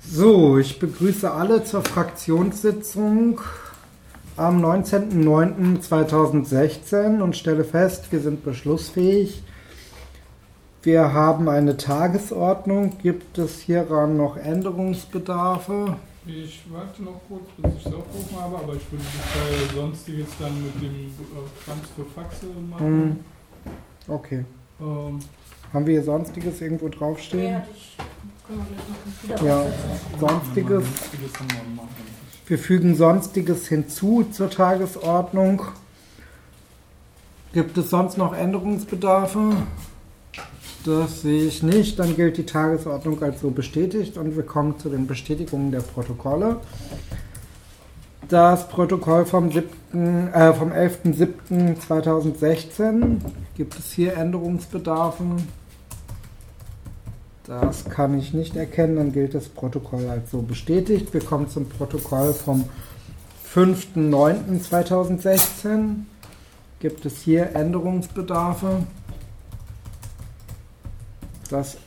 So, ich begrüße alle zur Fraktionssitzung am 19.09.2016 und stelle fest, wir sind beschlussfähig. Wir haben eine Tagesordnung. Gibt es hieran noch Änderungsbedarfe? Ich warte noch kurz, bis ich es aufgerufen habe, aber ich würde das Sonstiges dann mit dem Kranz für Faxe machen. Okay. Haben wir hier Sonstiges irgendwo draufstehen? Ja, ja, Sonstiges. Wir fügen Sonstiges hinzu zur Tagesordnung. Gibt es sonst noch Änderungsbedarfe? Das sehe ich nicht. Dann gilt die Tagesordnung als so bestätigt und wir kommen zu den Bestätigungen der Protokolle. Das Protokoll vom 11.07.2016. Gibt es hier Änderungsbedarfe? Das kann ich nicht erkennen. Dann gilt das Protokoll als so bestätigt. Wir kommen zum Protokoll vom 5.09.2016. Gibt es hier Änderungsbedarfe? Das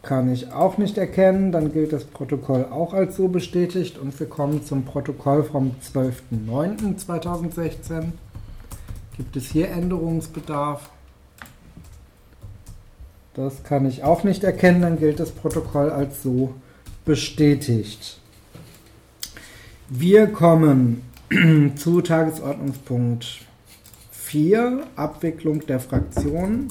kann ich auch nicht erkennen. Dann gilt das Protokoll auch als so bestätigt. Und wir kommen zum Protokoll vom 12.09.2016. Gibt es hier Änderungsbedarf? Das kann ich auch nicht erkennen. Dann gilt das Protokoll als so bestätigt. Wir kommen zu Tagesordnungspunkt 4, Abwicklung der Fraktionen.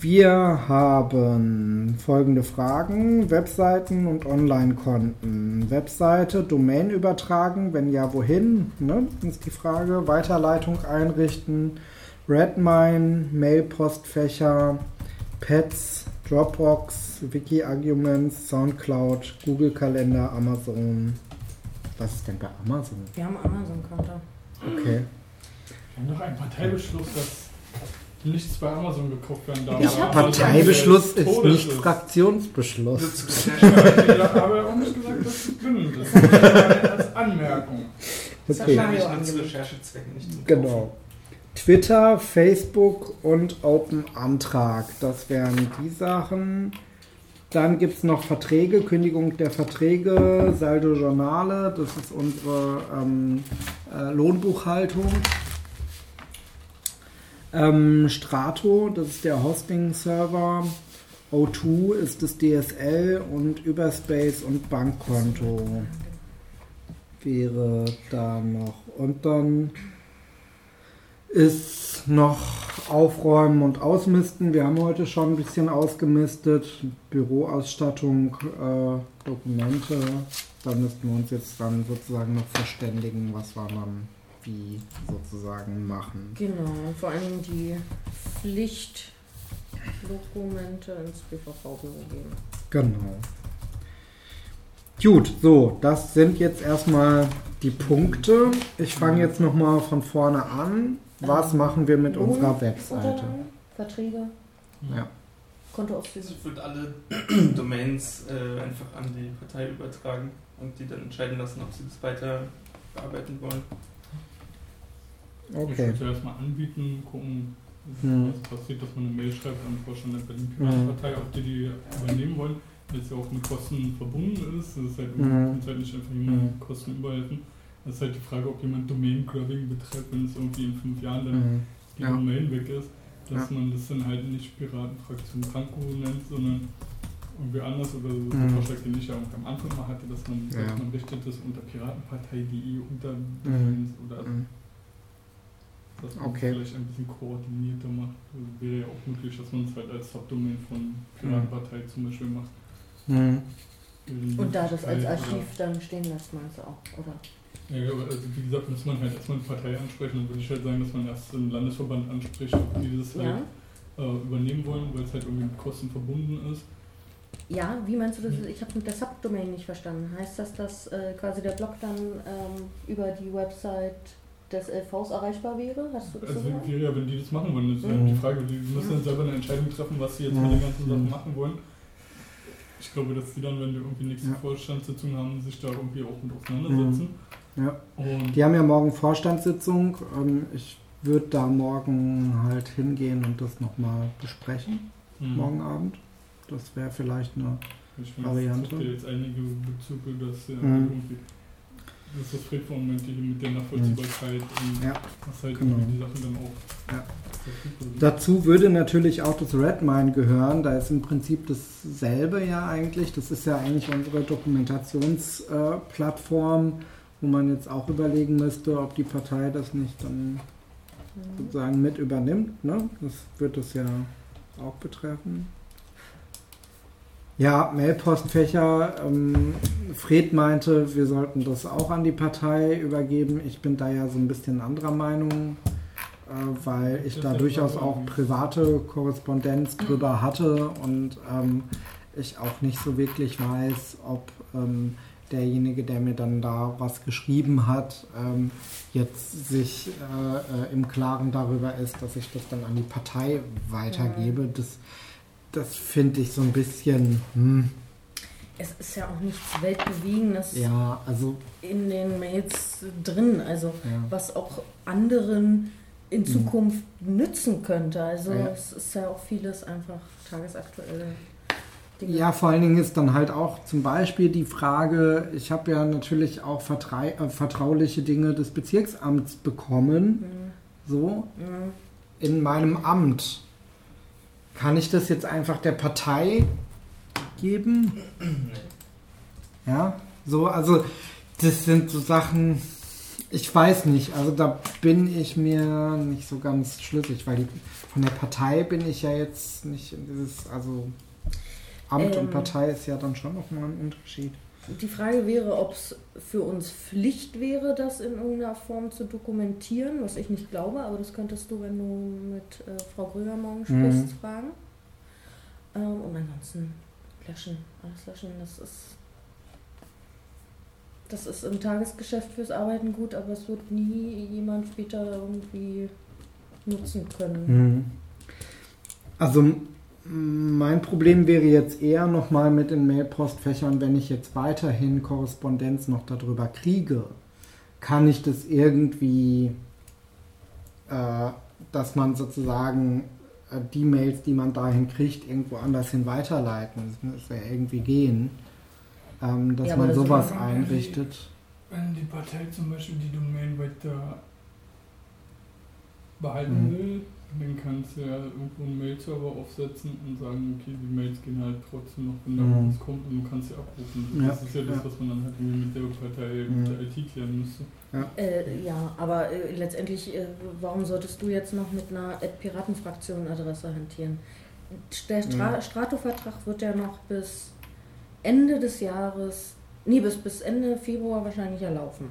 Wir haben folgende Fragen: Webseiten und Online-Konten. Webseite, Domain übertragen, wenn ja, wohin? Ne? Das ist die Frage. Weiterleitung einrichten, Redmine, Mail-Postfächer, Pets, Dropbox, Wiki-Arguments, Soundcloud, Google-Kalender, Amazon. Was ist denn bei Amazon? Wir haben Amazon-Konto. Okay. Wir haben doch einen Parteibeschluss, dass nichts bei Amazon gekauft werden darf. Ja, Parteibeschluss ist nicht Fraktionsbeschluss. Ich habe auch nicht gesagt, dass es bündet. Das ist als Anmerkung. Das ist wahrscheinlich als Recherchezweck nicht zu kaufen. Genau. Twitter, Facebook und Open Antrag. Das wären die Sachen. Dann gibt es noch Verträge, Kündigung der Verträge, Saldo Journale. Das ist unsere Lohnbuchhaltung. Strato, das ist der Hosting-Server, O2 ist das DSL und Overspace und Bankkonto wäre da noch. Und dann ist noch Aufräumen und Ausmisten. Wir haben heute schon ein bisschen ausgemistet. Büroausstattung, Dokumente. Da müssten wir uns jetzt dann sozusagen noch verständigen, was war man sozusagen machen. Genau, vor allem die Pflichtdokumente ins BVV geben. Genau. Gut, so, das sind jetzt erstmal die Punkte. Ich fange jetzt nochmal von vorne an. Was machen wir mit unserer Webseite? Verträge. Ja. Kontoaufsicht. Ich würde alle Domains einfach an die Partei übertragen und die dann entscheiden lassen, ob sie das weiter bearbeiten wollen. Okay. Ich würde zuerst mal anbieten, gucken, was passiert, dass man eine Mail schreibt an den Vorstand der Piratenpartei, ob die übernehmen wollen, weil es ja auch mit Kosten verbunden ist. Das ist halt, man kann halt nicht einfach jemanden Kosten überhelfen. Das ist halt die Frage, ob jemand Domain-Grabbing betreibt, wenn es irgendwie in 5 Jahren dann die Domain weg ist, dass man das dann halt nicht Piratenfraktion Pankow nennt, sondern irgendwie anders oder so. Der Vorschlag, den ich ja am Anfang mal hatte, dass man sagt, man richtet das unter Piratenpartei.de, unter Domains oder dass man vielleicht ein bisschen koordinierter macht. Also wäre ja auch möglich, dass man es halt als Subdomain von Piratenpartei zum Beispiel macht. Und da das als Archiv dann stehen lässt, meinst du auch, oder? Ja, aber also wie gesagt, muss man halt erstmal eine Partei ansprechen. Dann würde ich halt sagen, dass man erst einen Landesverband anspricht, die das halt übernehmen wollen, weil es halt irgendwie mit Kosten verbunden ist. Ja, wie meinst du das? Ich habe mit der Subdomain nicht verstanden. Heißt das, dass quasi der Blog dann über die Website des LVs erreichbar wäre? Hast du das also so ja, wenn die das machen wollen, das ist die Frage. Die müssen dann selber eine Entscheidung treffen, was sie jetzt mit den ganzen Sachen machen wollen. Ich glaube, dass die dann, wenn wir irgendwie nächste Vorstandssitzung haben, sich da irgendwie auch mit auseinandersetzen. Ja. Und die haben ja morgen Vorstandssitzung. Ich würde da morgen halt hingehen und das nochmal besprechen. Morgen Abend. Das wäre vielleicht eine Variante. Ich jetzt einige Bezüge, dass das Fredform meinte ich mit der Nachvollziehbarkeit und was halt die Sachen dann auch dazu würde natürlich auch das Redmine gehören, da ist im Prinzip dasselbe ja eigentlich, das ist ja eigentlich unsere Dokumentationsplattform, wo man jetzt auch überlegen müsste, ob die Partei das nicht dann sozusagen mit übernimmt, ne? Das wird das ja auch betreffen. Ja, Mailpostfächer. Fred meinte, wir sollten das auch an die Partei übergeben. Ich bin da ja so ein bisschen anderer Meinung, weil ich da durchaus auch private Korrespondenz drüber hatte und ich auch nicht so wirklich weiß, ob derjenige, der mir dann da was geschrieben hat, jetzt sich im Klaren darüber ist, dass ich das dann an die Partei weitergebe. Das finde ich so ein bisschen... Es ist ja auch nichts Weltbewegendes in den Mails drin, was auch anderen in Zukunft nützen könnte. Also es ist ja auch vieles einfach tagesaktuelle Dinge. Ja, vor allen Dingen ist dann halt auch zum Beispiel die Frage, ich habe ja natürlich auch vertrauliche Dinge des Bezirksamts bekommen, in meinem Amt. Kann ich das jetzt einfach der Partei geben? Ja, so, also das sind so Sachen, ich weiß nicht, also da bin ich mir nicht so ganz schlüssig, weil von der Partei bin ich ja jetzt nicht in dieses, also Amt und Partei ist ja dann schon nochmal ein Unterschied. Die Frage wäre, ob es für uns Pflicht wäre, das in irgendeiner Form zu dokumentieren, was ich nicht glaube, aber das könntest du, wenn du mit Frau Gröger morgen sprichst, fragen. Und ansonsten alles löschen, das ist im Tagesgeschäft fürs Arbeiten gut, aber es wird nie jemand später irgendwie nutzen können. Also mein Problem wäre jetzt eher nochmal mit den Mailpostfächern, wenn ich jetzt weiterhin Korrespondenz noch darüber kriege, kann ich das irgendwie, dass man sozusagen die Mails, die man dahin kriegt, irgendwo anders hin weiterleiten. Das muss ja irgendwie gehen, dass man sowas einrichtet. Wenn die Partei zum Beispiel die Domain weiter behalten will, dann kannst du ja irgendwo einen Mail-Server aufsetzen und sagen, okay, die Mails gehen halt trotzdem noch, wenn da was kommt und du kannst sie abrufen. Das ist ja das, was man dann halt mit der Partei, mit der IT klären müsste. Aber letztendlich, warum solltest du jetzt noch mit einer Piratenfraktion-Adresse hantieren? Der Strato-Vertrag wird ja noch bis Ende des Jahres, bis Ende Februar wahrscheinlich laufen.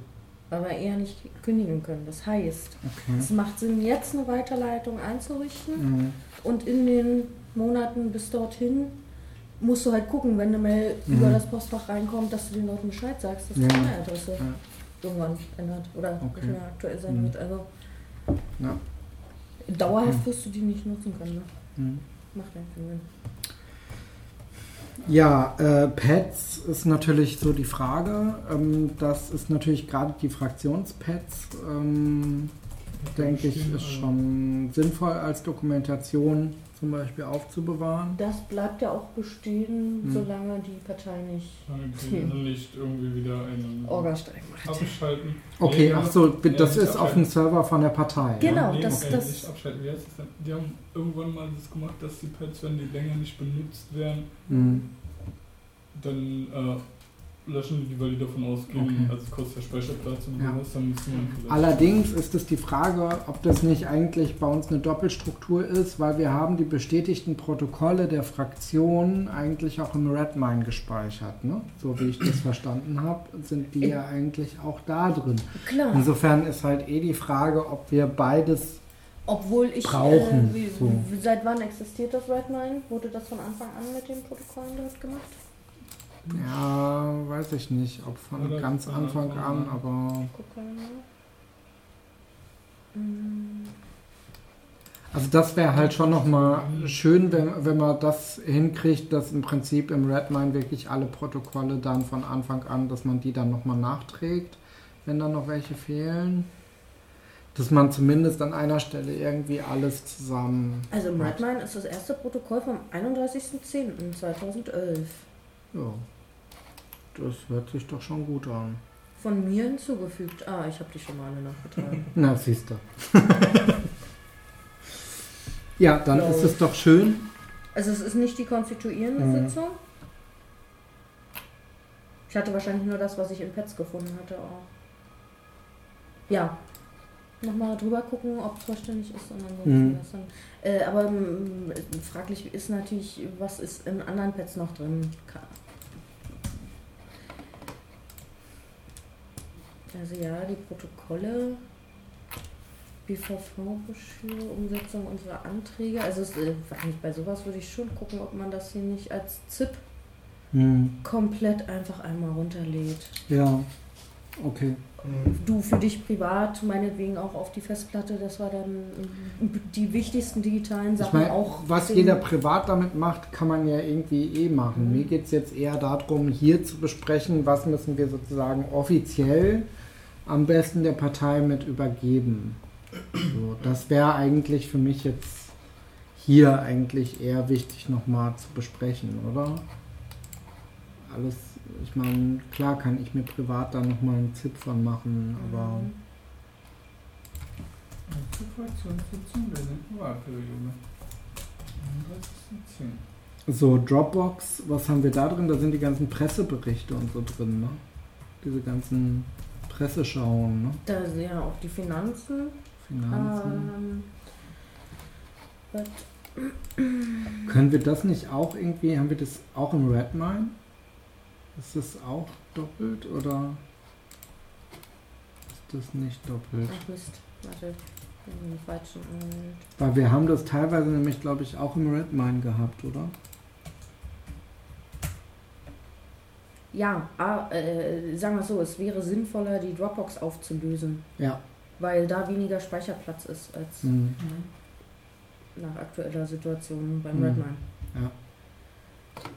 Weil wir eher nicht kündigen können. Das heißt, es macht Sinn, jetzt eine Weiterleitung einzurichten und in den Monaten bis dorthin musst du halt gucken, wenn eine Mail über das Postfach reinkommt, dass du den Leuten Bescheid sagst, dass die E-Mail-Adresse irgendwann ändert oder nicht mehr aktuell sein wird. Also dauerhaft wirst du die nicht nutzen können. Ne? Macht keinen Sinn. Ja, Pads ist natürlich so die Frage. Das ist natürlich gerade die Fraktionspads, denke ich, ist schon sinnvoll als Dokumentation zum Beispiel aufzubewahren. Das bleibt ja auch bestehen, solange die Partei nicht irgendwie wieder einen Orga-Streik macht. Abschalten. Okay, achso, das ist auf dem Server von der Partei. Genau, ja? das abschalten. Die haben irgendwann mal das gemacht, dass die Pads, wenn die länger nicht benutzt werden, dann löschen die, weil die davon ausgehen, also kurz der Speicherplatz und sowas, dann müssen wir... Allerdings ist es die Frage, ob das nicht eigentlich bei uns eine Doppelstruktur ist, weil wir haben die bestätigten Protokolle der Fraktionen eigentlich auch im Redmine gespeichert, ne? So wie ich das verstanden habe, sind die ja eigentlich auch da drin. Klar. Insofern ist halt die Frage, ob wir beides brauchen. Seit wann existiert das Redmine? Wurde das von Anfang an mit den Protokollen dort gemacht? Ja, weiß ich nicht, ob von ganz Anfang an, aber... Also das wäre halt schon nochmal schön, wenn man das hinkriegt, dass im Prinzip im Redmine wirklich alle Protokolle dann von Anfang an, dass man die dann nochmal nachträgt, wenn dann noch welche fehlen. Dass man zumindest an einer Stelle irgendwie alles zusammen... Also im Redmine ist das erste Protokoll vom 31.10.2011. Ja, das hört sich doch schon gut an. Von mir hinzugefügt. Ah, ich habe die schon mal alle nachgetragen. Na, siehst du. Ja, dann ist es doch schön. Also es ist nicht die konstituierende Sitzung. Ich hatte wahrscheinlich nur das, was ich im Petz gefunden hatte auch. Ja. Nochmal drüber gucken, ob es vollständig ist und ansonsten das dann. Aber fraglich ist natürlich, was ist in anderen Pads noch drin? Also ja, die Protokolle, BVV-Broschüre, Umsetzung unserer Anträge. Also es, bei sowas würde ich schon gucken, ob man das hier nicht als ZIP komplett einfach einmal runterlädt. Ja, okay. Du für dich privat, meinetwegen auch auf die Festplatte, das war dann die wichtigsten digitalen Sachen. Ich meine, auch was jeder privat damit macht, kann man ja irgendwie machen. Mir geht es jetzt eher darum, hier zu besprechen, was müssen wir sozusagen offiziell am besten der Partei mit übergeben. So, das wäre eigentlich für mich jetzt hier eigentlich eher wichtig nochmal zu besprechen, oder? Alles. Ich meine, klar kann ich mir privat da nochmal einen ZIP von machen, aber... So, Dropbox, was haben wir da drin? Da sind die ganzen Presseberichte und so drin, ne? Diese ganzen Presseschauen, ne? Da sind ja auch die Finanzen. Können wir das nicht auch irgendwie, haben wir das auch im Redmine? Ist das auch doppelt oder ist das nicht doppelt? Ach Mist, warte, ich bin im falschen Moment. Weil wir haben das teilweise nämlich, glaube ich, auch im Redmine gehabt, oder? Ja, sagen wir so, es wäre sinnvoller, die Dropbox aufzulösen. Ja. Weil da weniger Speicherplatz ist als nach aktueller Situation beim Redmine. Ja.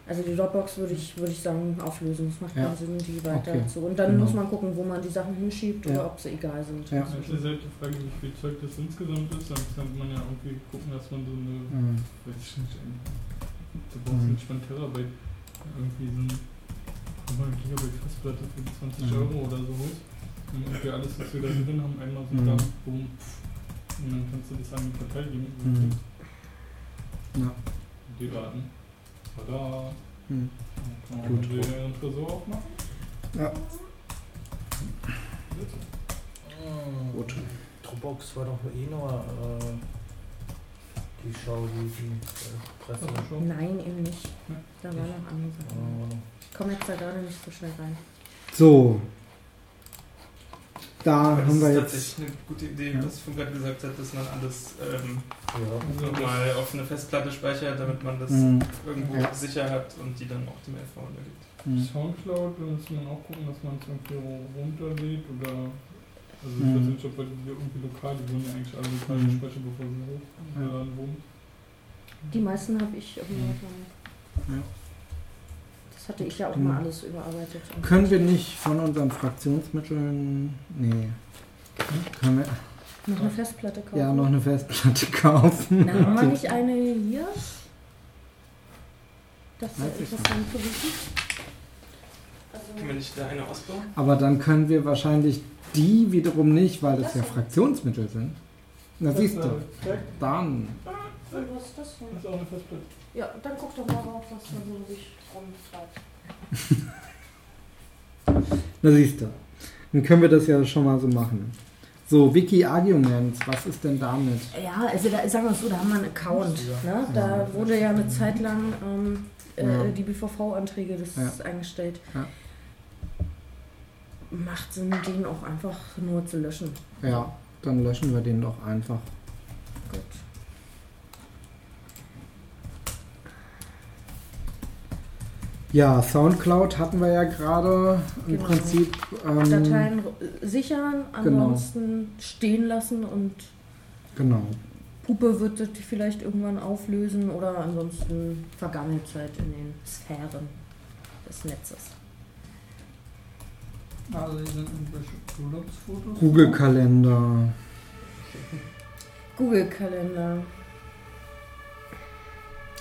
Also die Dropbox würde ich sagen auflösen, das macht keinen Sinn, die weiter zu. Und dann muss man gucken, wo man die Sachen hinschiebt oder ob sie egal sind. Ja. Das ist halt die Frage, wie viel Zeug das insgesamt ist, dann kann man ja irgendwie gucken, dass man so eine, weiß ich nicht, du brauchst nicht von Terabyte, irgendwie so eine Gigabyte-Festplatte für 20 Euro oder so hoch. Und irgendwie alles, was wir da drin haben, einmal so da, boom, und dann kannst du das an die Partei geben. Ja. Die Raten. Tada! Kann man den Tresor aufmachen? Ja. Gut. Dropbox war doch nur die Schau, die Presse. Nein, eben nicht. Da war noch andere Sachen. Ich komme jetzt da gerade nicht so schnell rein. So. Das ist tatsächlich eine gute Idee, was Funk gerade gesagt hat, dass man alles mal auf eine Festplatte speichert, damit man das irgendwo sicher hat und die dann auch dem LV untergibt. Soundcloud, da muss man auch gucken, dass man es irgendwie runterlädt oder, also ich weiß nicht, ob wir irgendwie lokal, die wollen ja eigentlich alle lokal gespeichert, bevor sie hochwohnen. Die meisten habe ich irgendwie. Ja. Das hatte ich ja auch mal alles überarbeitet. Können wir nicht von unseren Fraktionsmitteln... Nee. Können wir... Noch eine Festplatte kaufen? Ja, noch eine Festplatte kaufen. Na, haben wir nicht eine hier? Das ist das dann verwiesen. Also können wir nicht da eine ausbauen? Aber dann können wir wahrscheinlich die wiederum nicht, weil das ja Fraktionsmittel sind. Na siehst du. Dann... Was ist das denn? Das ist auch eine Festplatte. Ja, dann guck doch mal drauf, was man so sich rumtreibt. Na siehst du. Dann können wir das ja schon mal so machen. So, Wiki-Arguments, was ist denn damit? Ja, also da, sagen wir so, da haben wir einen Account. Ne? Da wurde ja eine Zeit lang die BVV-Anträge eingestellt. Ja. Macht Sinn, den auch einfach nur zu löschen. Ja, dann löschen wir den doch einfach. Gut. Ja, Soundcloud hatten wir ja gerade im Prinzip. Dateien sichern, ansonsten stehen lassen und Puppe wird das vielleicht irgendwann auflösen oder ansonsten Vergangenheit in den Sphären des Netzes. Also hier sind irgendwelche Urlaubsfotos. Google-Kalender.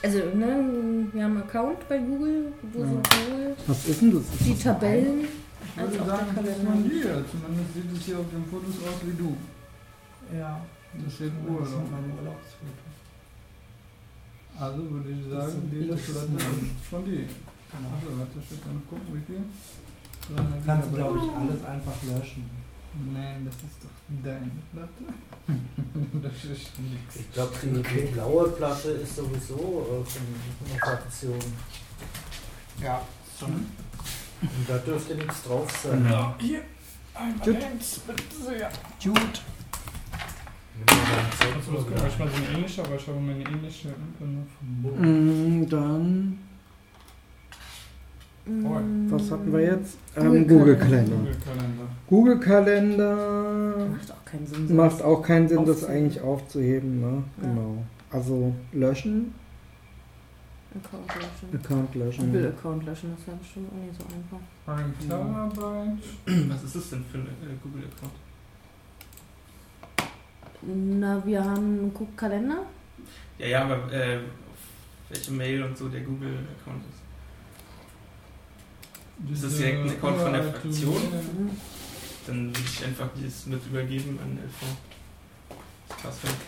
Also, ne, wir haben einen Account bei Google, wo sind Google? Was ist denn das? Die Tabellen. Ich würde sagen, das ist man hier. Zumindest sieht es hier auf den Fotos aus wie du. Ja. Das steht Urlaub. Das sind meine Urlaubsfotos. Also würde ich sagen, die das von dir. Genau. Also, warte, ich will dann gucken, wie viel. Dann kannst du, glaube ich, alles einfach löschen. Nein, das ist doch deine Platte. Das ist nichts. Ich glaube, die blaue Platte ist sowieso von der Fraktion. Ja, schon. Und da dürfte nichts drauf sein. Ja. Hier, einmal links, bitte sehr. Gut. Achso, das gucke ich mal so in Englisch, aber ich habe meine englische Ampel noch. Dann. Was hatten wir jetzt? Google-Kalender. Google-Kalender macht auch keinen Sinn, das eigentlich aufzuheben. Ne? Ja. Genau. Also löschen. Account löschen. Ich will Account löschen, das wäre bestimmt auch nicht so einfach. Was ist das denn für ein Google-Account? Na, wir haben einen Google-Kalender. Ja, ja, aber welche Mail und so der Google-Account ist? Ist das direkt ein Account von der Fraktion? Dann würde ich einfach dieses mit übergeben an LV. Passwort.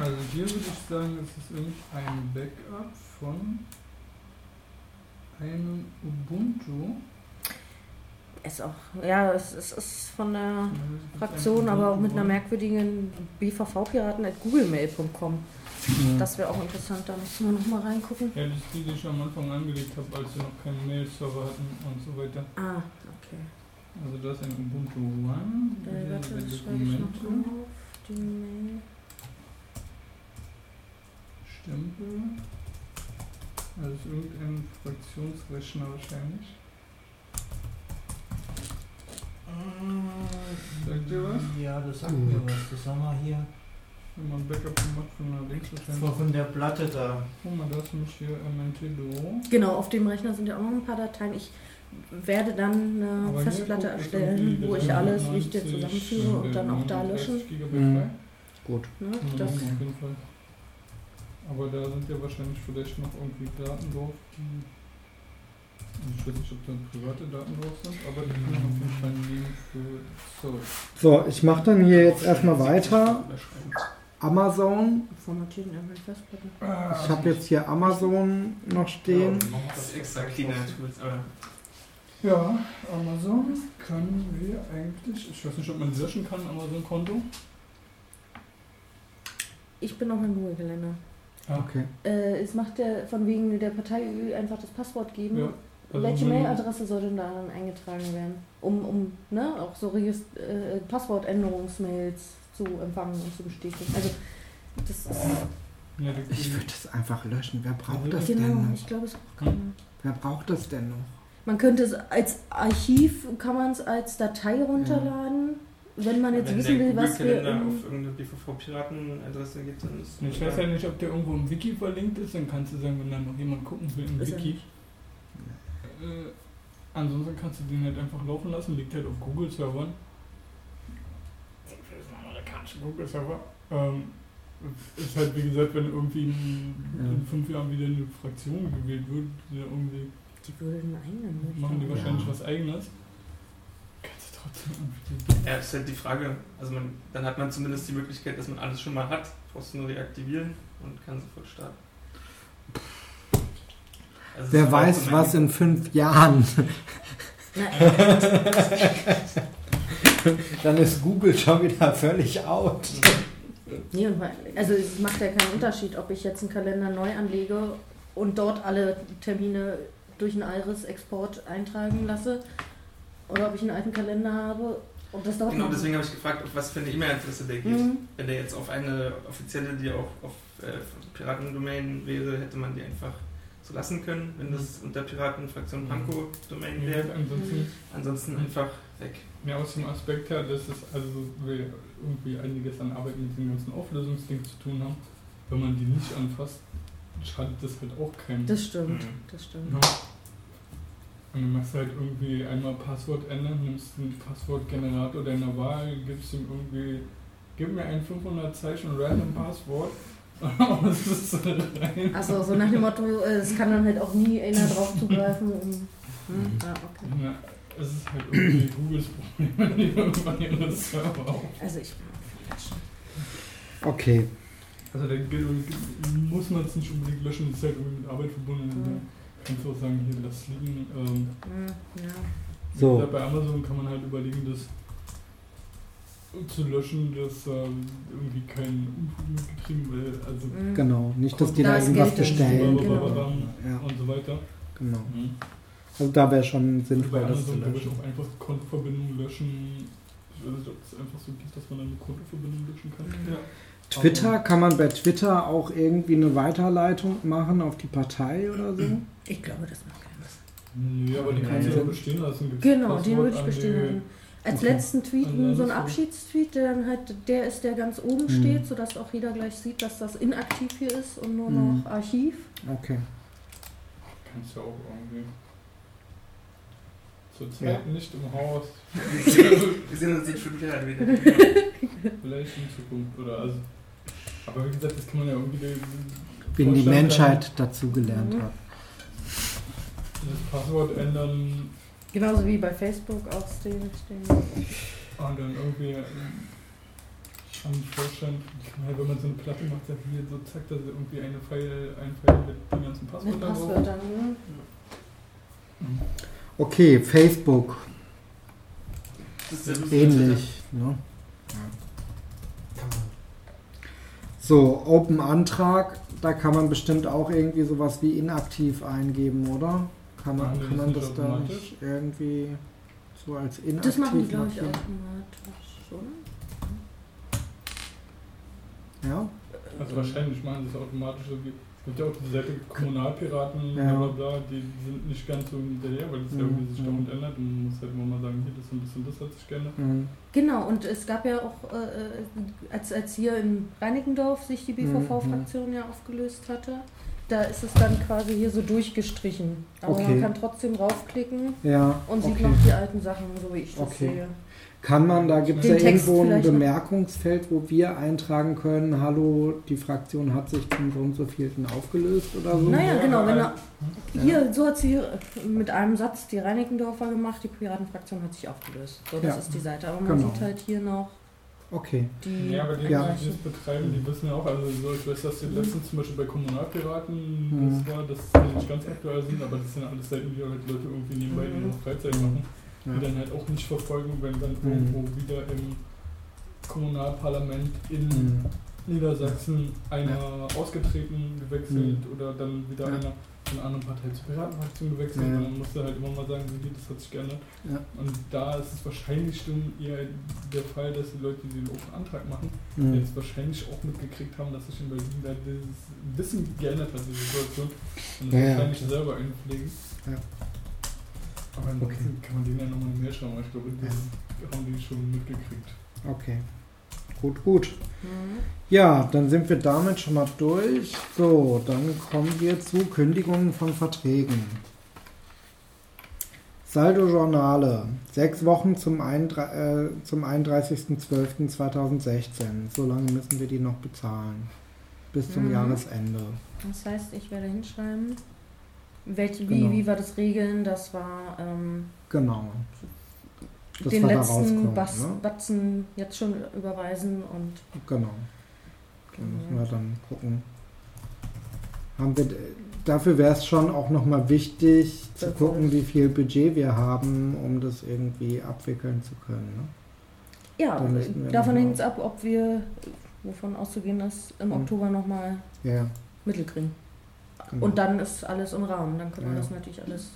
Also hier würde ich sagen, es ist irgendwie ein Backup von einem Ubuntu. Ist auch, ja, es ist von der Fraktion, aber auch mit einer merkwürdigen bvvpiraten@googlemail.com. Das wäre auch interessant, da müssen wir nochmal reingucken. Ja, das ist die, die ich am Anfang angelegt habe, als wir noch keinen Mail-Server hatten und so weiter. Ah, okay. Also das in Ubuntu One. Warte, das schreibe ich noch auf. Die Mail. Stempel. Also ist irgendein Fraktionsrechner wahrscheinlich. Sagt ihr was? Ja, das sagt mir was. Das haben wir hier. Wenn man Backup gemacht von der links von der Platte da. Guck mal, das mich hier MNT-Duo. Genau, auf dem Rechner sind ja auch noch ein paar Dateien. Ich werde dann eine Festplatte erstellen, wo ich alles richtig zusammenführe und dann auch da löschen. Gut. Ne, das. Auf jeden Fall. Aber da sind ja wahrscheinlich vielleicht noch irgendwie Daten drauf, die. Ich weiß nicht, ob da private Daten drauf sind, aber die können auf jeden Fall nehmen für Zeug. So, ich mache dann hier jetzt erstmal weiter. Amazon. Ich habe jetzt hier Amazon noch stehen. Ja, das extra cleaner Tools, aber. Ja, Amazon können wir eigentlich. Ich weiß nicht, ob man löschen kann, Amazon-Konto. Ich bin auch in Google-Kalender. Okay. Es macht der von wegen der Partei einfach das Passwort geben. Ja. Also welche Mailadresse soll denn da dann eingetragen werden, um ne, auch so Passwortänderungsmails zu empfangen und zu bestätigen? Also das ist. Ja, ich würde das einfach löschen. Wer braucht das denn noch? Genau, ich glaube es auch keiner. Wer braucht das denn noch? Man könnte es als Archiv, kann man es als Datei runterladen. Wenn man jetzt wissen will, was wir. Wenn der auf irgendeine BVV-Piraten-Adresse geht, dann ist. Ich weiß ja nicht, ob der irgendwo im Wiki verlinkt ist, dann kannst du sagen, wenn da noch jemand gucken will im Wiki. Ansonsten kannst du den halt einfach laufen lassen, liegt halt auf Google-Servern. Das ist ein amerikanischer Google-Server. Ist halt, wie gesagt, wenn irgendwie in 5 Jahren wieder eine Fraktion gewählt wird, die irgendwie. Die würden einen machen die wahrscheinlich was Eigenes. Ja, ist halt die Frage, also dann hat man zumindest die Möglichkeit, dass man alles schon mal hat, brauchst du nur reaktivieren und kann sofort starten. Also wer weiß, was in 5 Jahren. Dann ist Google schon wieder völlig out. Nee, also es macht ja keinen Unterschied, ob ich jetzt einen Kalender neu anlege und dort alle Termine durch einen Iris-Export eintragen lasse. Oder ob ich einen alten Kalender habe und das dauert. Genau, deswegen habe ich gefragt, auf was für eine E-Mail-Adresse der geht. Wenn der jetzt auf eine offizielle, die auch auf Piratendomain wäre, hätte man die einfach so lassen können, wenn das unter Piratenfraktion Pankow Domain wäre. Ansonsten einfach weg. Ja, aus dem Aspekt her, dass es also wir irgendwie einiges an Arbeit mit dem ganzen Auflösungsding zu tun haben. Wenn man die nicht anfasst, schadet das halt auch keinem. Das stimmt, das stimmt. Ja. Und du machst halt irgendwie einmal Passwort ändern, nimmst einen Passwortgenerator deiner Wahl, gibst ihm irgendwie, gib mir ein 500 Zeichen random Passwort Achso, so nach dem Motto, es kann dann halt auch nie einer drauf zugreifen. Ja, okay. Ja, es ist halt irgendwie Googles Problem, wenn die irgendwann ihre Server auf. Also ich bin auch schon. Okay. Also dann muss man es nicht unbedingt löschen, das ist halt irgendwie mit Arbeit verbunden. Mhm. Kannst du auch sagen, hier, lass liegen. Ja. So. Bei Amazon kann man halt überlegen, das zu löschen, dass irgendwie keinen Unfug mitgetrieben wird. Also genau, nicht, dass die da irgendwas bestellen und so weiter. Genau. Mhm. Also da wäre schon sinnvoll, das zu löschen. Bei Amazon würde ich auch einfach Kontoverbindungen löschen. Ich weiß nicht, ob es einfach so gibt, dass man eine Kontoverbindung löschen kann. Mhm. Ja. Twitter, kann man bei Twitter auch irgendwie eine Weiterleitung machen auf die Partei oder so? Ich glaube, das macht keiner. Ja, aber die kannst du ja bestehen lassen. Gibt's genau, den würde ich bestehen lassen. Als letzten Tweet so ein Abschiedstweet, der dann halt der ist, der ganz oben steht, sodass auch jeder gleich sieht, dass das inaktiv hier ist und nur noch Archiv. Okay. Kannst du auch irgendwie. Zurzeit nicht im Haus. Wir sind uns in 5 Jahren wieder. Vielleicht in Zukunft oder also. Aber wie gesagt, das kann man ja irgendwie. Wenn die Menschheit dazu gelernt hat. Das Passwort ändern. Genauso wie bei Facebook auch stehen. Und dann irgendwie am Vorstand, wenn man so eine Platte macht, sagt hier so zack, dass irgendwie eine Pfeil, ein Pfeil mit den ganzen Passwörtern. Okay, Facebook. Das ist ähnlich, ne? Ja. So, Open Antrag, da kann man bestimmt auch irgendwie sowas wie inaktiv eingeben, oder? Kann man das da nicht irgendwie so als inaktiv machen? Das machen die, glaube ich, automatisch, oder? Ja? Also wahrscheinlich machen sie es automatisch. Es gibt ja auch die Seite Kommunalpiraten, blablabla, die sind nicht ganz so hinterher, weil das ja irgendwie sich dauernd ändert. Und man muss halt immer mal sagen, hier, das und das hat sich geändert. Mhm. Genau, und es gab ja auch, als hier in Reinickendorf sich die BVV-Fraktion ja aufgelöst hatte, da ist es dann quasi hier so durchgestrichen. Aber man kann trotzdem draufklicken und sieht noch die alten Sachen, so wie ich das sehe. Kann man, da gibt es ja irgendwo ein Bemerkungsfeld, wo wir eintragen können, hallo, die Fraktion hat sich zum so und so vielten aufgelöst oder so. Naja, genau. Hier, so hat sie mit einem Satz die Reinickendorfer gemacht, die Piratenfraktion hat sich aufgelöst. So, das ist die Seite. Aber man sieht halt hier noch. Okay. Aber die das betreiben, die wissen ja auch, also ich weiß, dass die letztens zum Beispiel bei Kommunalpiraten das war, dass die nicht ganz aktuell sind, aber das sind alles Seiten, die halt Leute irgendwie nebenbei in ihrer Freizeit machen, die dann halt auch nicht verfolgen, wenn dann irgendwo wieder im Kommunalparlament in Niedersachsen einer ausgetreten gewechselt oder dann wieder einer von einer anderen Partei zur Piratenfraktion gewechselt und dann musst du halt immer mal sagen, wie das hat sich geändert. Ja. Und da ist es wahrscheinlich eher der Fall, dass die Leute, die den offenen Antrag machen, jetzt wahrscheinlich auch mitgekriegt haben, dass sich in Berlin da dieses Wissen geändert hat, die Situation. Und das wahrscheinlich selber einpflegen. Ja. Aber dann kann man denen ja nochmal mehr schauen, weil ich glaube, die haben die schon mitgekriegt. Okay. Gut. Ja, dann sind wir damit schon mal durch. So, dann kommen wir zu Kündigungen von Verträgen. Saldo Journale. 6 Wochen zum 31.12.2016. So lange müssen wir die noch bezahlen. Bis zum Jahresende. Das heißt, ich werde hinschreiben, wie war das Regeln? Das war... den letzten Batzen jetzt schon überweisen und... Genau. Dann müssen wir dann gucken. Dafür wäre es schon auch nochmal wichtig, zu gucken, wie viel Budget wir haben, um das irgendwie abwickeln zu können. Ne? Ja, davon hängt es ab, ob wir, wovon auszugehen ist, im Oktober nochmal Mittel kriegen. Genau. Und dann ist alles im Rahmen. Dann können wir das natürlich alles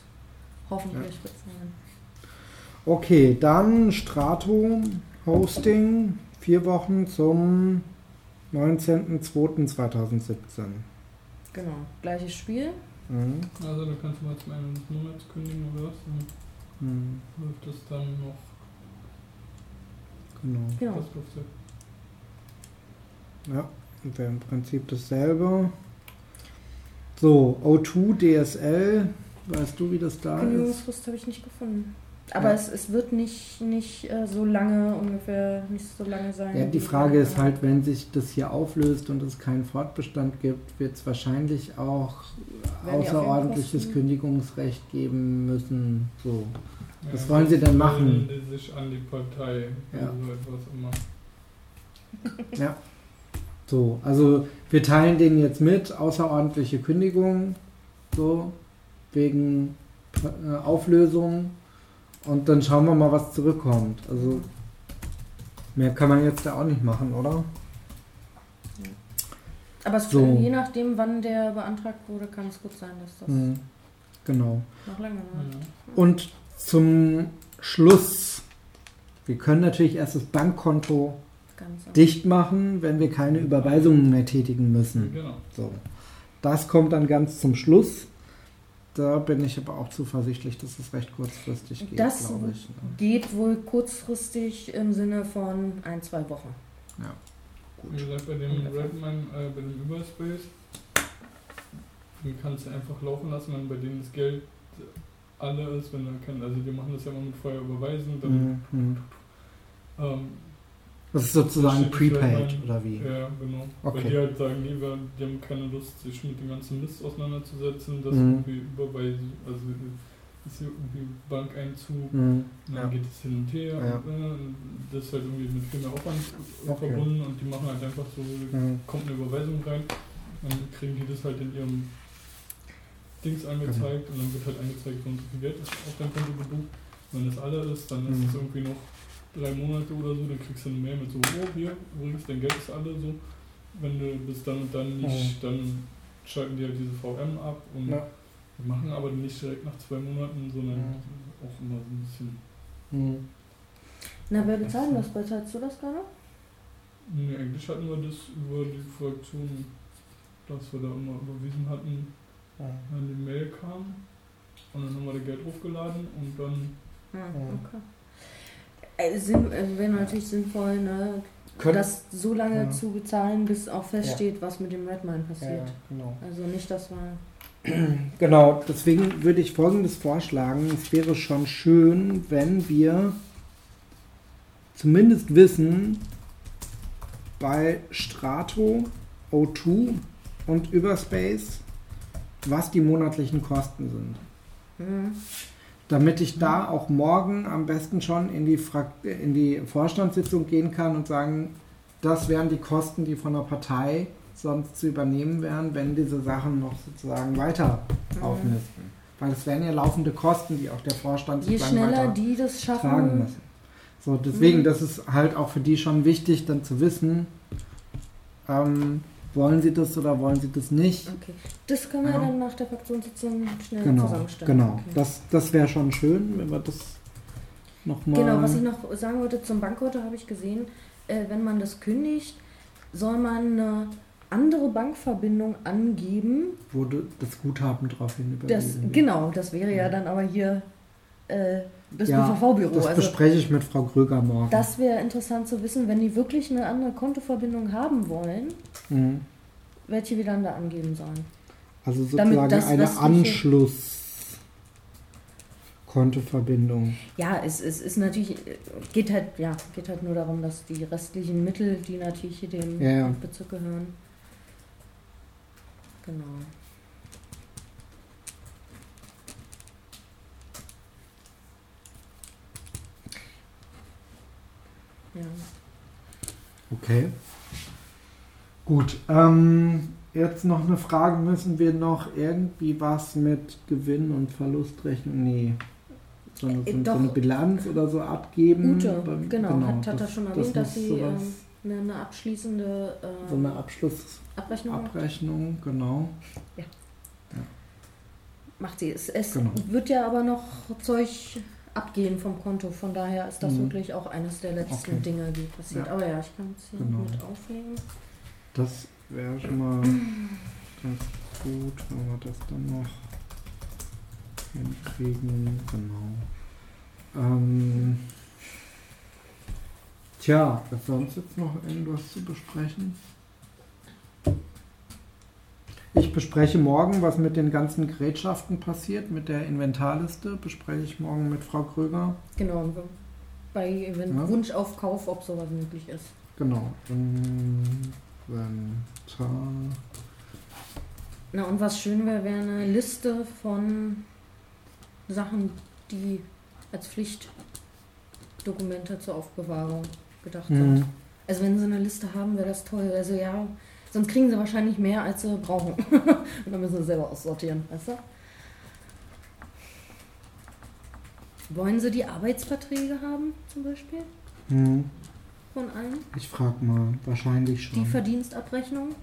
hoffentlich bezahlen. Okay, dann Strato Hosting, 4 Wochen zum 19.02.2017. Genau, gleiches Spiel. Also du kannst mal zum Ende des Monats kündigen oder was, dann läuft das dann noch. Genau. Das läuft ja, und wäre im Prinzip dasselbe. So, O2 DSL, weißt du, wie das da ist? Kündigungsfrist habe ich nicht gefunden. Aber ja, es wird nicht so lange ungefähr, nicht so lange sein. Ja, die Frage ist halt, wenn sich das hier auflöst und es keinen Fortbestand gibt, wird es wahrscheinlich auch außerordentliches Kündigungsrecht geben müssen. So. Ja, was wollen sie denn machen? Die sich an die Partei, ja, so etwas immer. Ja. So, also wir teilen denen jetzt mit, außerordentliche Kündigung, so, wegen Auflösung. Und dann schauen wir mal, was zurückkommt. Also mehr kann man jetzt da auch nicht machen, oder? Aber es kann, je nachdem, wann der beantragt wurde, kann es gut sein, dass das genau noch länger wird. Und zum Schluss, wir können natürlich erst das Bankkonto dicht machen, wenn wir keine Überweisungen mehr tätigen müssen. Genau. So. Das kommt dann ganz zum Schluss. Da bin ich aber auch zuversichtlich, dass es recht kurzfristig geht, glaube ich. Das geht wohl kurzfristig im Sinne von 1-2 Wochen. Ja, gut. Wie gesagt, bei dem Redmine, bei dem Überspace, den kannst du einfach laufen lassen, wenn bei denen das Geld alle ist, wenn er kann. Also die machen das ja immer mit vorher überweisen. Dann das ist sozusagen prepaid, oder wie? Ja, genau. Okay. Weil die halt sagen, nee, die haben keine Lust, sich mit dem ganzen Mist auseinanderzusetzen, das irgendwie überweisen, also ist hier irgendwie Bankeinzug, dann geht es hin und her, und das ist halt irgendwie mit viel mehr Aufwand verbunden, und die machen halt einfach so, kommt eine Überweisung rein, dann kriegen die das halt in ihrem Dings angezeigt, und dann wird halt angezeigt, wann so viel Geld ist auf dein Konto gebucht, wenn das alle ist, dann ist es irgendwie noch 3 Monate oder so, dann kriegst du eine Mail mit so, oh hier, übrigens, dein Geld ist alle so. Wenn du bis dann und dann nicht, dann schalten die halt diese VM ab und machen aber nicht direkt nach 2 Monaten, sondern auch immer so ein bisschen. Na, wer bezahlt das? Bezahlst du das gerade? Ne, eigentlich hatten wir das über die Fraktion, dass wir da immer überwiesen hatten, wenn die Mail kam und dann haben wir das Geld hochgeladen und dann. Wäre natürlich sinnvoll, ne, das so lange zu bezahlen, bis auch feststeht, was mit dem Redmine passiert. Ja, genau. Also nicht, dass man... Genau, deswegen würde ich Folgendes vorschlagen. Es wäre schon schön, wenn wir zumindest wissen, bei Strato, O2 und Überspace, was die monatlichen Kosten sind. Mhm. Damit ich da auch morgen am besten schon in die Vorstandssitzung gehen kann und sagen, das wären die Kosten, die von der Partei sonst zu übernehmen wären, wenn diese Sachen noch sozusagen weiter auflisten. Weil es wären ja laufende Kosten, die auch der Vorstand sozusagen weiter tragen müssen. Je schneller die das schaffen. So, deswegen, das ist halt auch für die schon wichtig, dann zu wissen, wollen Sie das oder wollen Sie das nicht? Okay. Das können wir dann nach der Fraktionssitzung schnell zusammenstellen. Genau, okay. Das wäre schon schön, wenn wir das nochmal... Genau, was ich noch sagen wollte zum Bankkonto, habe ich gesehen, wenn man das kündigt, soll man eine andere Bankverbindung angeben. Wo das Guthaben drauf hin überwiesen wird. Genau, das wäre ja dann aber hier... das BVV-Büro. Das bespreche ich mit Frau Kröger morgen. Das wäre interessant zu wissen, wenn die wirklich eine andere Kontoverbindung haben wollen, welche wir dann da angeben sollen. Also sozusagen eine Anschlusskontoverbindung. Ja, es ist natürlich, geht halt nur darum, dass die restlichen Mittel, die natürlich hier dem Bezirk gehören. Genau. Ja. Okay. Gut. Jetzt noch eine Frage. Müssen wir noch irgendwie was mit Gewinn- und Verlustrechnung? Nee. So eine Bilanz oder so abgeben? Ute, genau. Hat er schon erwähnt, dass sie eine abschließende so eine Abschlussabrechnung macht. Genau. Ja. Macht sie. Es wird ja aber noch Zeug abgehen vom Konto, von daher ist das wirklich auch eines der letzten Dinge, die passiert. Ja. Aber ja, ich kann es hier mit aufheben. Das wäre schon mal ganz gut, wenn wir das dann noch hinkriegen. Genau. Tja, ist sonst jetzt noch irgendwas zu besprechen? Ich Ich bespreche morgen, was mit den ganzen Gerätschaften passiert, mit der Inventarliste. Bespreche ich morgen mit Frau Kröger. Genau, bei Wunschaufkauf, ob sowas möglich ist. Genau. Inventar. Na, und was schön wäre, wäre eine Liste von Sachen, die als Pflichtdokumente zur Aufbewahrung gedacht sind. Also wenn sie eine Liste haben, wäre das toll. Also ja, sonst kriegen sie wahrscheinlich mehr, als sie brauchen. Und dann müssen sie selber aussortieren, weißt du? Wollen sie die Arbeitsverträge haben, zum Beispiel? Mhm. Von allen? Ich frag mal, wahrscheinlich schon. Die Verdienstabrechnung?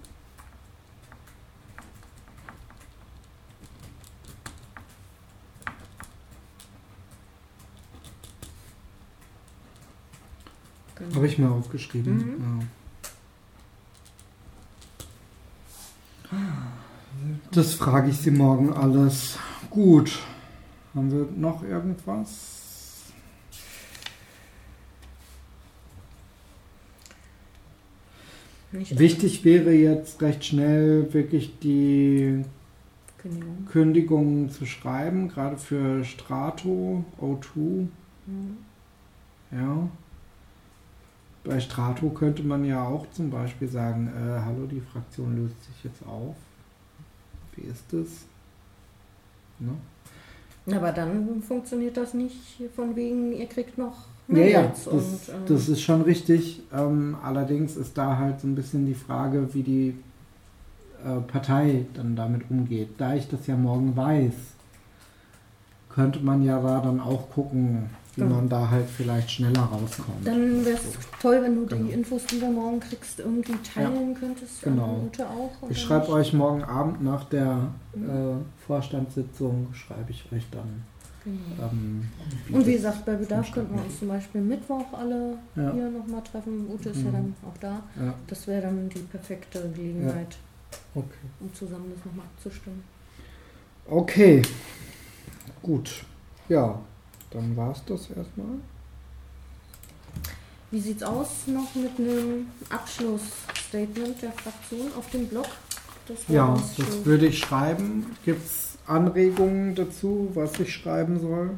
Habe ich mal aufgeschrieben. Mhm. Ja. Das frage ich Sie morgen alles. Gut. Haben wir noch irgendwas? Wichtig wäre jetzt recht schnell wirklich die Kündigung zu schreiben, gerade für Strato, O2. Mhm. Ja. Bei Strato könnte man ja auch zum Beispiel sagen, hallo, die Fraktion löst sich jetzt auf. Wie ist das? Ne? Aber dann funktioniert das nicht von wegen, ihr kriegt noch mehr. Ja, das ist schon richtig. Allerdings ist da halt so ein bisschen die Frage, wie die Partei dann damit umgeht. Da ich das ja morgen weiß, könnte man ja da dann auch gucken, wie man da halt vielleicht schneller rauskommt. Dann wäre es toll, wenn du die Infos, die wir morgen kriegst, irgendwie teilen könntest. Genau. Auch, ich schreibe euch morgen Abend nach der Vorstandssitzung, schreibe ich euch dann. Genau. Und wie gesagt, bei Bedarf könnten wir uns zum Beispiel Mittwoch alle hier nochmal treffen. Ute ist ja dann auch da. Ja. Das wäre dann die perfekte Gelegenheit, um zusammen das nochmal abzustimmen. Okay, gut. Ja. Dann war's das erstmal. Wie sieht's aus noch mit einem Abschlussstatement der Fraktion auf dem Blog? Das würde ich schreiben. Gibt's Anregungen dazu, was ich schreiben soll?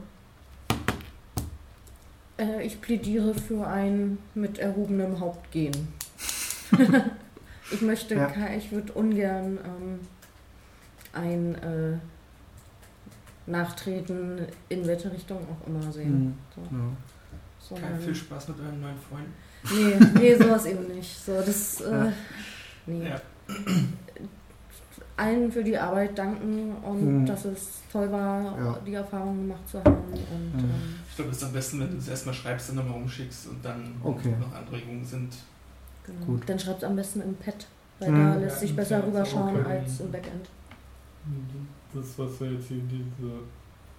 Ich plädiere für ein mit erhobenem Haupt gehen. Ich würde ungern Nachtreten, in welche Richtung auch immer sehen. So. Ja. Kein viel Spaß mit deinen neuen Freunden. Nee, sowas eben nicht. Allen für die Arbeit danken und dass es toll war, die Erfahrung gemacht zu haben. Und, ich glaube, es ist am besten, wenn du es erstmal schreibst, dann nochmal umschickst und dann noch Anregungen sind. Genau. Gut. Dann schreibst am besten im Pad, weil da lässt sich besser rüberschauen als im Backend. Mhm. Das, was wir jetzt hier diese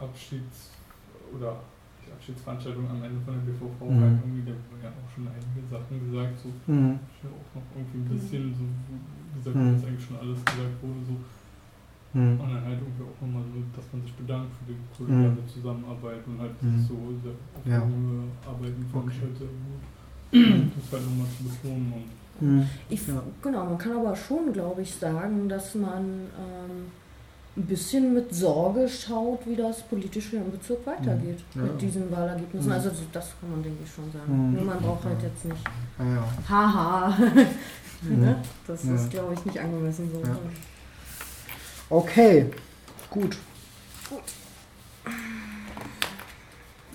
Abschiedsveranstaltung am Ende von der BVV rein, irgendwie, da wurden ja auch schon einige Sachen gesagt, so ich habe auch noch irgendwie ein bisschen, so wie gesagt, was eigentlich schon alles gesagt wurde, so und dann halt irgendwie auch nochmal so, dass man sich bedankt für die kollegiale Zusammenarbeit und halt so sehr offene Arbeiten von Schritte, das halt nochmal zu betonen. Genau, man kann aber schon, glaube ich, sagen, dass man ein bisschen mit Sorge schaut, wie das politisch hier im Bezirk weitergeht mit diesen Wahlergebnissen. Also das kann man, denke ich, schon sagen. Nur man braucht halt jetzt nicht haha. Das ist, glaube ich, nicht angemessen so. Ja. Okay, gut.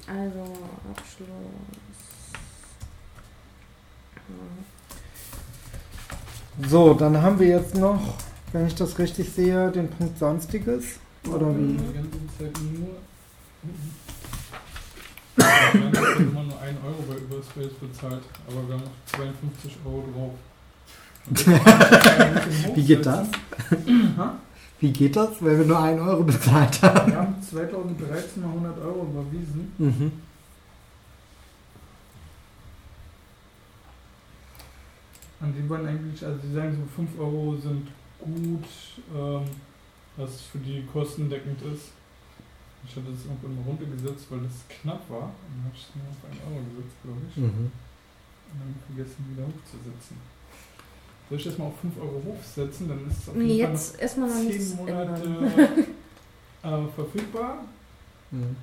Also Abschluss. So, dann haben wir jetzt noch, wenn ich das richtig sehe, den Punkt Sonstiges, oder wie? Wir haben immer nur 1 Euro bei Overspace bezahlt, aber wir haben noch 52 Euro drauf. Wie geht das? Wie geht das, weil wir nur 1 Euro bezahlt haben? Wir haben 2013 mal 100 Euro überwiesen. Mhm. Und die waren eigentlich, also die sagen so 5 Euro sind gut, dass für die kostendeckend ist. Ich hatte das irgendwo mal runtergesetzt, weil das knapp war. Und dann habe ich es nur auf 1 Euro gesetzt, glaube ich. Und dann vergessen, wieder hochzusetzen. Soll ich das mal auf 5 Euro hochsetzen? Dann ist es auf jeden Fall jetzt erstmal noch 10 Monate verfügbar. Mhm.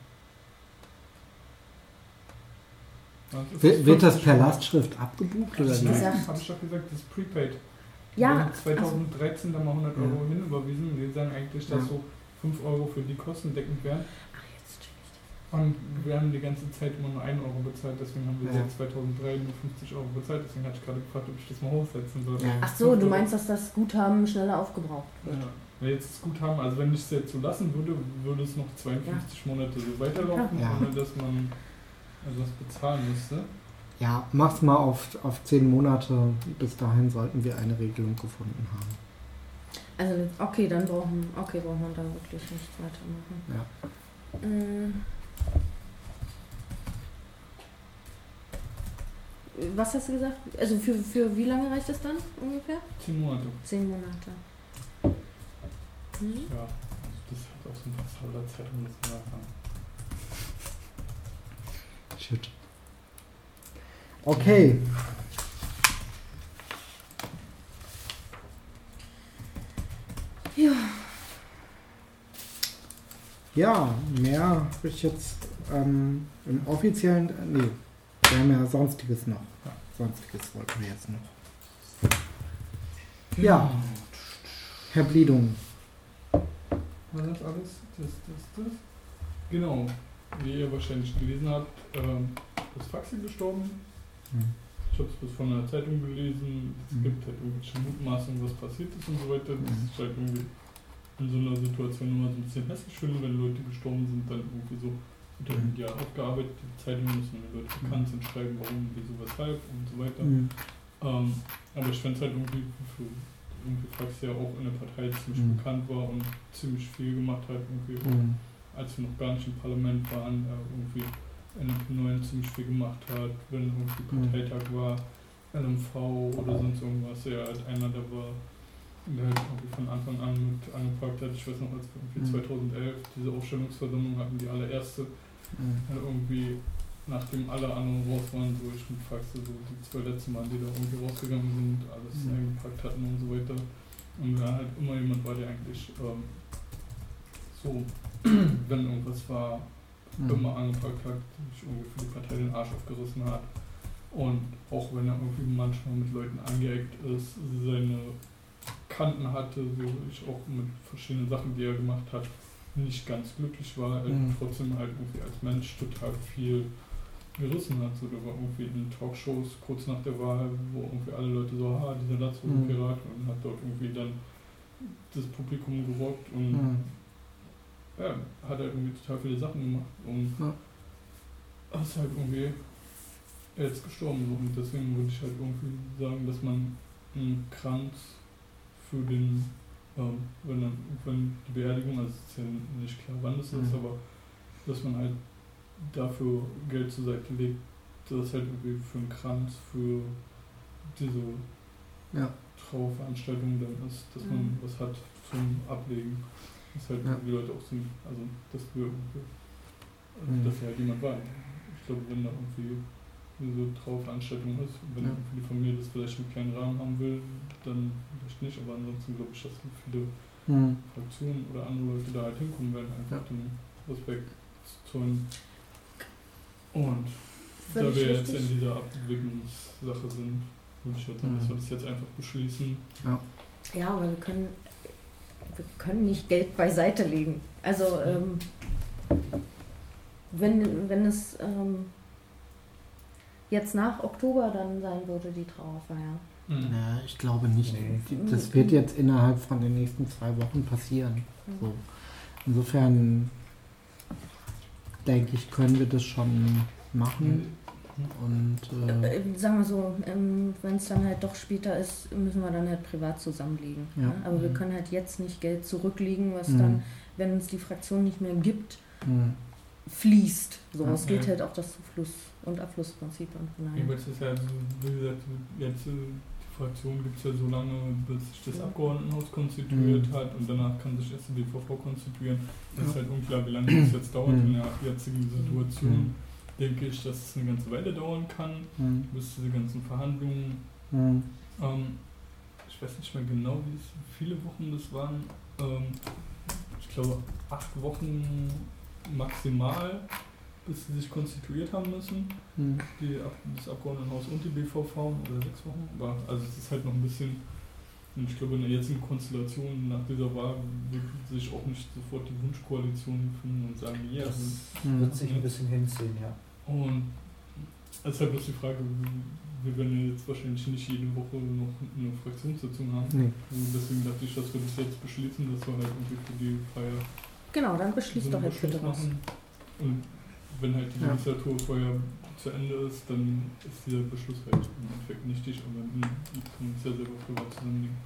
Wird das per Lastschrift abgebucht oder nicht? Habe ich doch gesagt, das ist prepaid. Ja. 2013 dann mal 100 Euro hinüberwiesen und wir sagen eigentlich, dass so 5 Euro für die Kosten deckend wären. Ach, jetzt check ich das. Und wir haben die ganze Zeit immer nur 1 Euro bezahlt, deswegen haben wir seit 2003 nur 50 Euro bezahlt. Deswegen hatte ich gerade gefragt, ob ich das mal hochsetzen soll. Ach so, du meinst, dass das Guthaben schneller aufgebraucht wird? Ja. Jetzt das Guthaben, also wenn ich es jetzt so lassen würde, würde es noch 52 Monate so weiterlaufen, ohne dass man das bezahlen müsste. Ja, mach's mal auf 10 Monate. Bis dahin sollten wir eine Regelung gefunden haben. Also, okay, dann brauchen wir da wirklich nichts weitermachen. Ja. Was hast du gesagt? Also, für wie lange reicht das dann ungefähr? 10 Monate. 10 Monate. Mhm. Ja, also das hat auch so ein passabeler Zeitraum, das wir anfangen. Shit. Okay. Ja. Ja, mehr habe ich jetzt im offiziellen. Nee, wir haben ja Sonstiges noch. Ja, Sonstiges wollten wir jetzt noch. Ja. Herr Bliedung. Was ist alles? Das. Genau. Wie ihr wahrscheinlich gelesen habt, ist Faxi gestorben. Ich habe es von der Zeitung gelesen, es gibt halt irgendwelche Mutmaßungen, was passiert ist und so weiter. Das ist halt irgendwie in so einer Situation immer so ein bisschen hässlich schön, wenn Leute gestorben sind, dann irgendwie so unter dem Jahr aufgearbeitet, die Zeitung müssen, wenn Leute bekannt sind, schreiben, warum, wieso, weshalb und so weiter. Aber ich fände es halt irgendwie Faxi ja auch in der Partei ziemlich bekannt war und ziemlich viel gemacht hat, irgendwie, als wir noch gar nicht im Parlament waren, irgendwie in den Neuen ziemlich viel gemacht hat, wenn irgendwie Parteitag war, LMV oder sonst irgendwas, er halt einer, der war, der halt irgendwie von Anfang an mit angepackt hat. Ich weiß noch, als wir 2011 diese Aufstellungsversammlung hatten, die allererste, halt irgendwie, nachdem alle anderen raus waren, so ich mit Faxe, so die 2 letzten Mal, die da irgendwie rausgegangen sind, alles eingepackt hatten und so weiter. Und da halt immer jemand war, der eigentlich so, wenn irgendwas war, immer angepackt hat, sich irgendwie für die Partei den Arsch aufgerissen hat. Und auch wenn er irgendwie manchmal mit Leuten angeeckt ist, seine Kanten hatte, so ich auch mit verschiedenen Sachen, die er gemacht hat, nicht ganz glücklich war, er trotzdem halt irgendwie als Mensch total viel gerissen hat. So, der war irgendwie in Talkshows kurz nach der Wahl, wo irgendwie alle Leute so, dieser Latzhosenpirat, und hat dort irgendwie dann das Publikum gerockt und hat er halt irgendwie total viele Sachen gemacht und ist halt irgendwie jetzt gestorben. Und deswegen würde ich halt irgendwie sagen, dass man einen Kranz für den, wenn die Beerdigung, also es ist ja nicht klar, wann das ist, aber dass man halt dafür Geld zur Seite legt, das halt irgendwie für einen Kranz, für diese Trauerveranstaltung dann ist, dass man was hat zum Ablegen. Dass halt die Leute auch sind, also dass halt jemand war. Ich glaube, wenn da irgendwie so Trauerveranstaltung ist, wenn die Familie das vielleicht einen kleinen Rahmen haben will, dann vielleicht nicht, aber ansonsten glaube ich, dass viele Fraktionen oder andere Leute da halt hinkommen werden, einfach den Respekt zu zollen. Und da wir jetzt in dieser Abwicklungssache sind, würde ich jetzt sagen, dass wir das jetzt einfach beschließen. Ja, aber wir können nicht Geld beiseite legen. Also wenn es jetzt nach Oktober dann sein würde, die Trauerfeier. Na, ich glaube nicht. Das wird jetzt innerhalb von den nächsten 2 Wochen passieren. So. Insofern denke ich, können wir das schon machen. Und, sagen wir so, wenn es dann halt doch später ist, müssen wir dann halt privat zusammenlegen. Ja. Ne? Aber wir können halt jetzt nicht Geld zurücklegen, was dann, wenn uns die Fraktion nicht mehr gibt, fließt. So, es geht halt auch das Fluss- und Abflussprinzip. Das ist ja, wie gesagt, jetzt die Fraktion gibt es ja so lange, bis sich das Abgeordnetenhaus konstituiert hat und danach kann sich erst die BVV konstituieren. Das ist halt unklar, wie lange das jetzt dauert in der jetzigen Situation. Denke ich, dass es eine ganze Weile dauern kann, bis diese ganzen Verhandlungen weiß nicht mehr genau, wie viele Wochen das waren, ich glaube 8 Wochen maximal, bis sie sich konstituiert haben müssen, das Abgeordnetenhaus und die BVV, oder 6 Wochen, aber also es ist halt noch ein bisschen, und ich glaube in der jetzigen Konstellation nach dieser Wahl wird sich auch nicht sofort die Wunschkoalition finden und sagen, ja, das wird sich ein bisschen hinziehen, ja. Und es ist halt bloß die Frage, wir werden jetzt wahrscheinlich nicht jede Woche noch eine Fraktionssitzung haben. Nee. Deswegen dachte ich, dass wir das jetzt beschließen, dass wir halt irgendwie für die Feier. Genau, dann beschließt doch jetzt bitte was. Und wenn halt die Legislatur vorher zu Ende ist, dann ist dieser Beschluss halt im Endeffekt nichtig, aber wir können uns ja selber vorher zusammenlegen.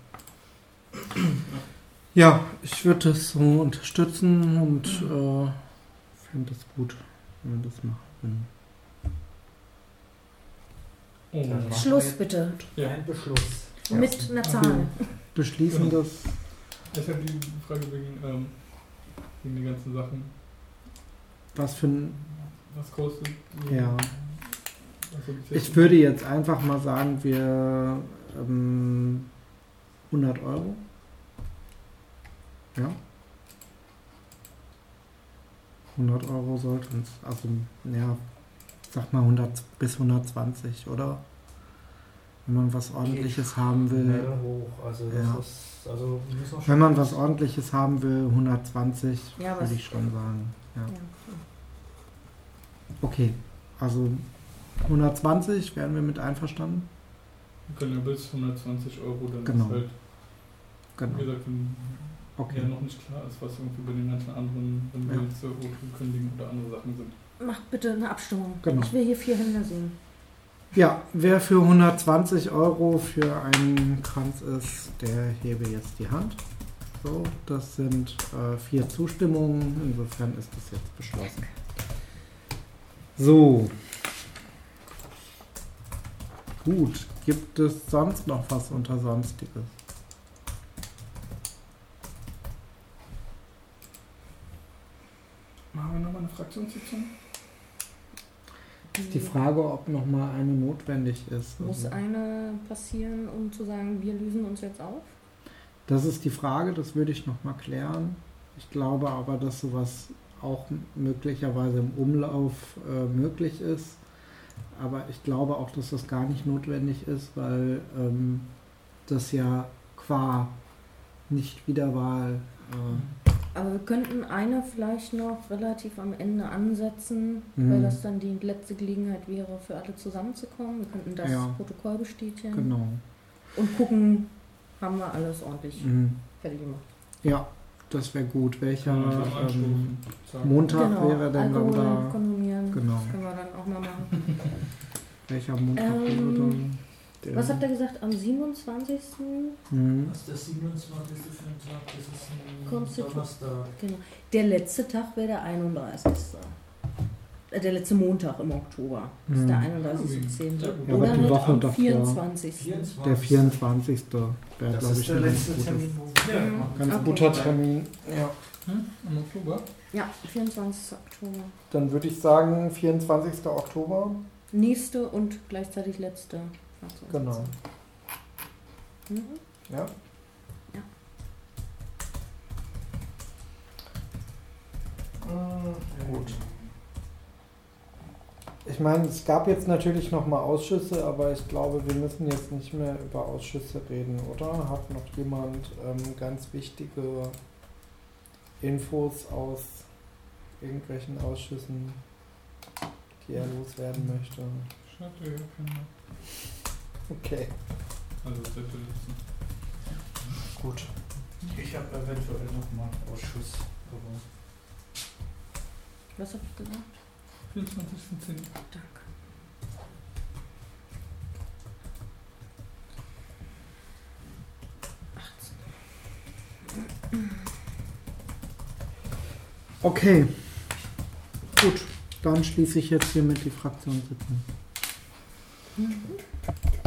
Ja, ich würde das so unterstützen und fände das gut, wenn wir das machen. Oh, Schluss bitte. Ja. Ein Beschluss. Ja. Mit einer Zahl. Beschließen das. Ich habe die Frage wegen den ganzen Sachen. Was für ein... Was kostet? Ja. Ich würde jetzt einfach mal sagen, wir 100 €. Ja. 100 € sollte uns... Also, ja... Sag mal 100 bis 120, oder? Wenn man was Ordentliches haben will. Hoch. Also das ist, also schon wenn man was Ordentliches haben will, 120, ja, würde ich schon sagen. Ja. Ja. Okay, also 120 wären wir mit einverstanden? Wir können ja bis 120 €, dann ist halt, wie gesagt, okay, noch nicht klar ist, was irgendwie bei den ganzen anderen, wenn wir jetzt so O2 kündigen oder andere Sachen sind. Macht bitte eine Abstimmung. Genau. Ich will hier 4 Hände sehen. Ja, wer für 120 € für einen Kranz ist, der hebe jetzt die Hand. So, das sind 4 Zustimmungen. Insofern ist das jetzt beschlossen. So. Gut. Gibt es sonst noch was unter Sonstiges? Machen wir nochmal eine Fraktionssitzung? Ist die Frage, ob nochmal eine notwendig ist. Muss eine passieren, um zu sagen, wir lösen uns jetzt auf? Das ist die Frage, das würde ich nochmal klären. Ich glaube aber, dass sowas auch möglicherweise im Umlauf möglich ist. Aber ich glaube auch, dass das gar nicht notwendig ist, weil das ja qua Nicht-Wiederwahl... Aber wir könnten eine vielleicht noch relativ am Ende ansetzen, weil das dann die letzte Gelegenheit wäre, für alle zusammenzukommen. Wir könnten das Protokoll bestätigen und gucken, haben wir alles ordentlich fertig gemacht. Ja, das wäre gut. Welcher Montag wäre denn Alkohol dann da? Konsumieren, das können wir dann auch mal machen. Welcher Montag wäre dann? Was habt ihr gesagt? Am 27.? Was ist der 27. für ein Tag? Das ist ein Donnerstag. Genau. Der letzte Tag wäre der 31. Der letzte Montag im Oktober. Das ist der 31.10. Ja, oder die Woche am 24. Der 24. wäre, glaube ich, der letzte Termin. Ganz guter Termin. Ja. Im Oktober? Ja, 24. Oktober. Dann würde ich sagen, 24. Oktober. Nächste und gleichzeitig letzte. Genau. Ja? Ja. Gut. Ich meine, es gab jetzt natürlich nochmal Ausschüsse, aber ich glaube, wir müssen jetzt nicht mehr über Ausschüsse reden, oder? Hat noch jemand ganz wichtige Infos aus irgendwelchen Ausschüssen, die er loswerden möchte? Schade, ja, genau. Okay. Also der letzte. Gut. Ich habe eventuell nochmal Ausschuss. Was habe ich gesagt? 24.10. Danke. Okay. Gut. Dann schließe ich jetzt hiermit die Fraktionssitzung.